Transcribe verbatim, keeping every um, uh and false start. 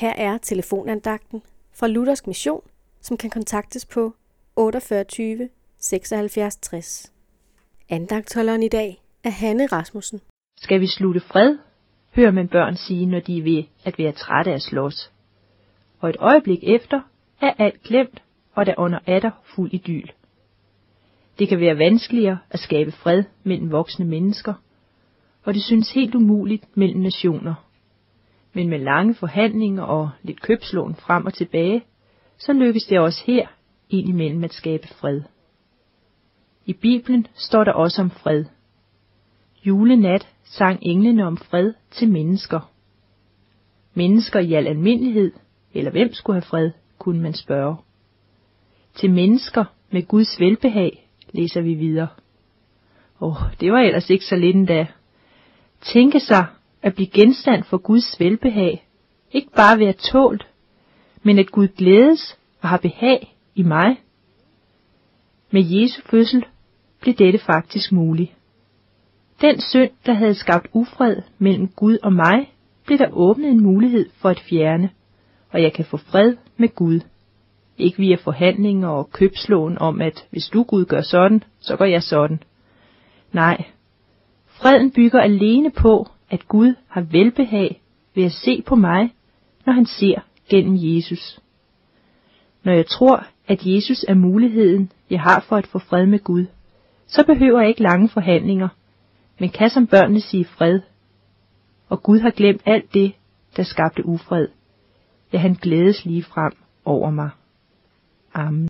Her er telefonandagten fra Luthersk Mission, som kan kontaktes på otteogfyrre tyve seksoghalvfjerds tres. Andagtholderen i dag er Hanne Rasmussen. Skal vi slutte fred? Hører man børn sige, når de er ved at være trætte af slås. Og et øjeblik efter er alt glemt, og der ånder atter fuld idyl. Det kan være vanskeligere at skabe fred mellem voksne mennesker, og det synes helt umuligt mellem nationer. Men med lange forhandlinger og lidt købslån frem og tilbage, så lykkes det også her indimellem at skabe fred. I Bibelen står der også om fred. Julenat sang englene om fred til mennesker. Mennesker i al almindelighed, eller hvem skulle have fred, kunne man spørge. Til mennesker med Guds velbehag, læser vi videre. Åh, oh, det var ellers ikke så lidt endda. Tænke sig at blive genstand for Guds velbehag, ikke bare være tålt, men at Gud glædes og har behag i mig. Med Jesu fødsel blev dette faktisk muligt. Den synd, der havde skabt ufred mellem Gud og mig, blev der åbnet en mulighed for at fjerne, og jeg kan få fred med Gud. Ikke via forhandlinger og købslån om, at hvis du Gud gør sådan, så gør jeg sådan. Nej, freden bygger alene på, at Gud har velbehag ved at se på mig, når han ser gennem Jesus. Når jeg tror, at Jesus er muligheden, jeg har for at få fred med Gud, så behøver jeg ikke lange forhandlinger, men kan som børnene sige fred. Og Gud har glemt alt det, der skabte ufred. Ja, han glædes lige frem over mig. Amen.